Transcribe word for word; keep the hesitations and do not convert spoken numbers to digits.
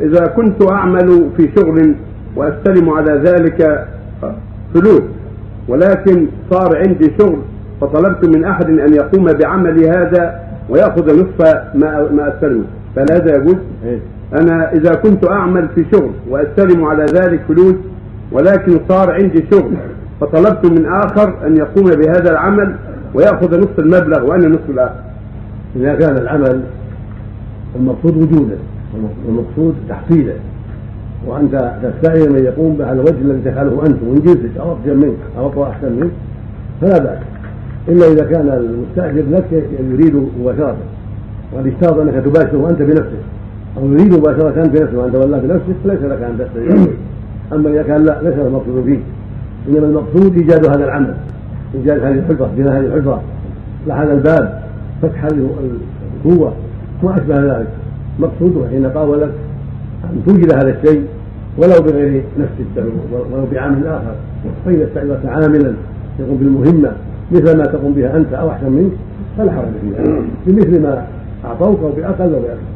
إذا كنت أعمل في شغل وأستلم على ذلك فلوس، ولكن صار عندي شغل فطلبت من أحد أن يقوم بعملي هذا ويأخذ نصف ما ما أستلمه، فهل هذا يجوز؟ أنا إذا كنت أعمل في شغل وأستلم على ذلك فلوس، ولكن صار عندي شغل فطلبت من آخر أن يقوم بهذا العمل ويأخذ نصف المبلغ وأنا نصف الآخر. إذا كان العمل المقصود وجوده والمقصود تحصيله وأنت تستعين من يقوم على الوجه الذي تفعله أنت وإن جزت أو أفضل منك أو أقوى أحسن منك فلا بأس، إلا إذا كان المستأجر نفسه يريد مباشرة وقد اشترط أنك تباشره أنت بنفسك أو يريد مباشرة أنت بنفسك وأنت والله بنفسك فليس لك أن تستأجر. أما إذا كان لا ليس المقصود فيه، إنما المقصود إيجاد هذا العمل، إيجاد هذه الحجرة، بناء هذه الحجرة، لحن هذا الباب، فتح هذه القوة وما أشبه ذلك، مقصوده حين قاولك أن توجد هذا الشيء ولو بغير نفسك ولو بعامل آخر، فإذا استأجرت عاملا يقوم بالمهمة مثل ما تقوم بها أنت أو أحسن منك فلا حرج فيها بمثل ما أعطوك أو بأقل أو بأقل.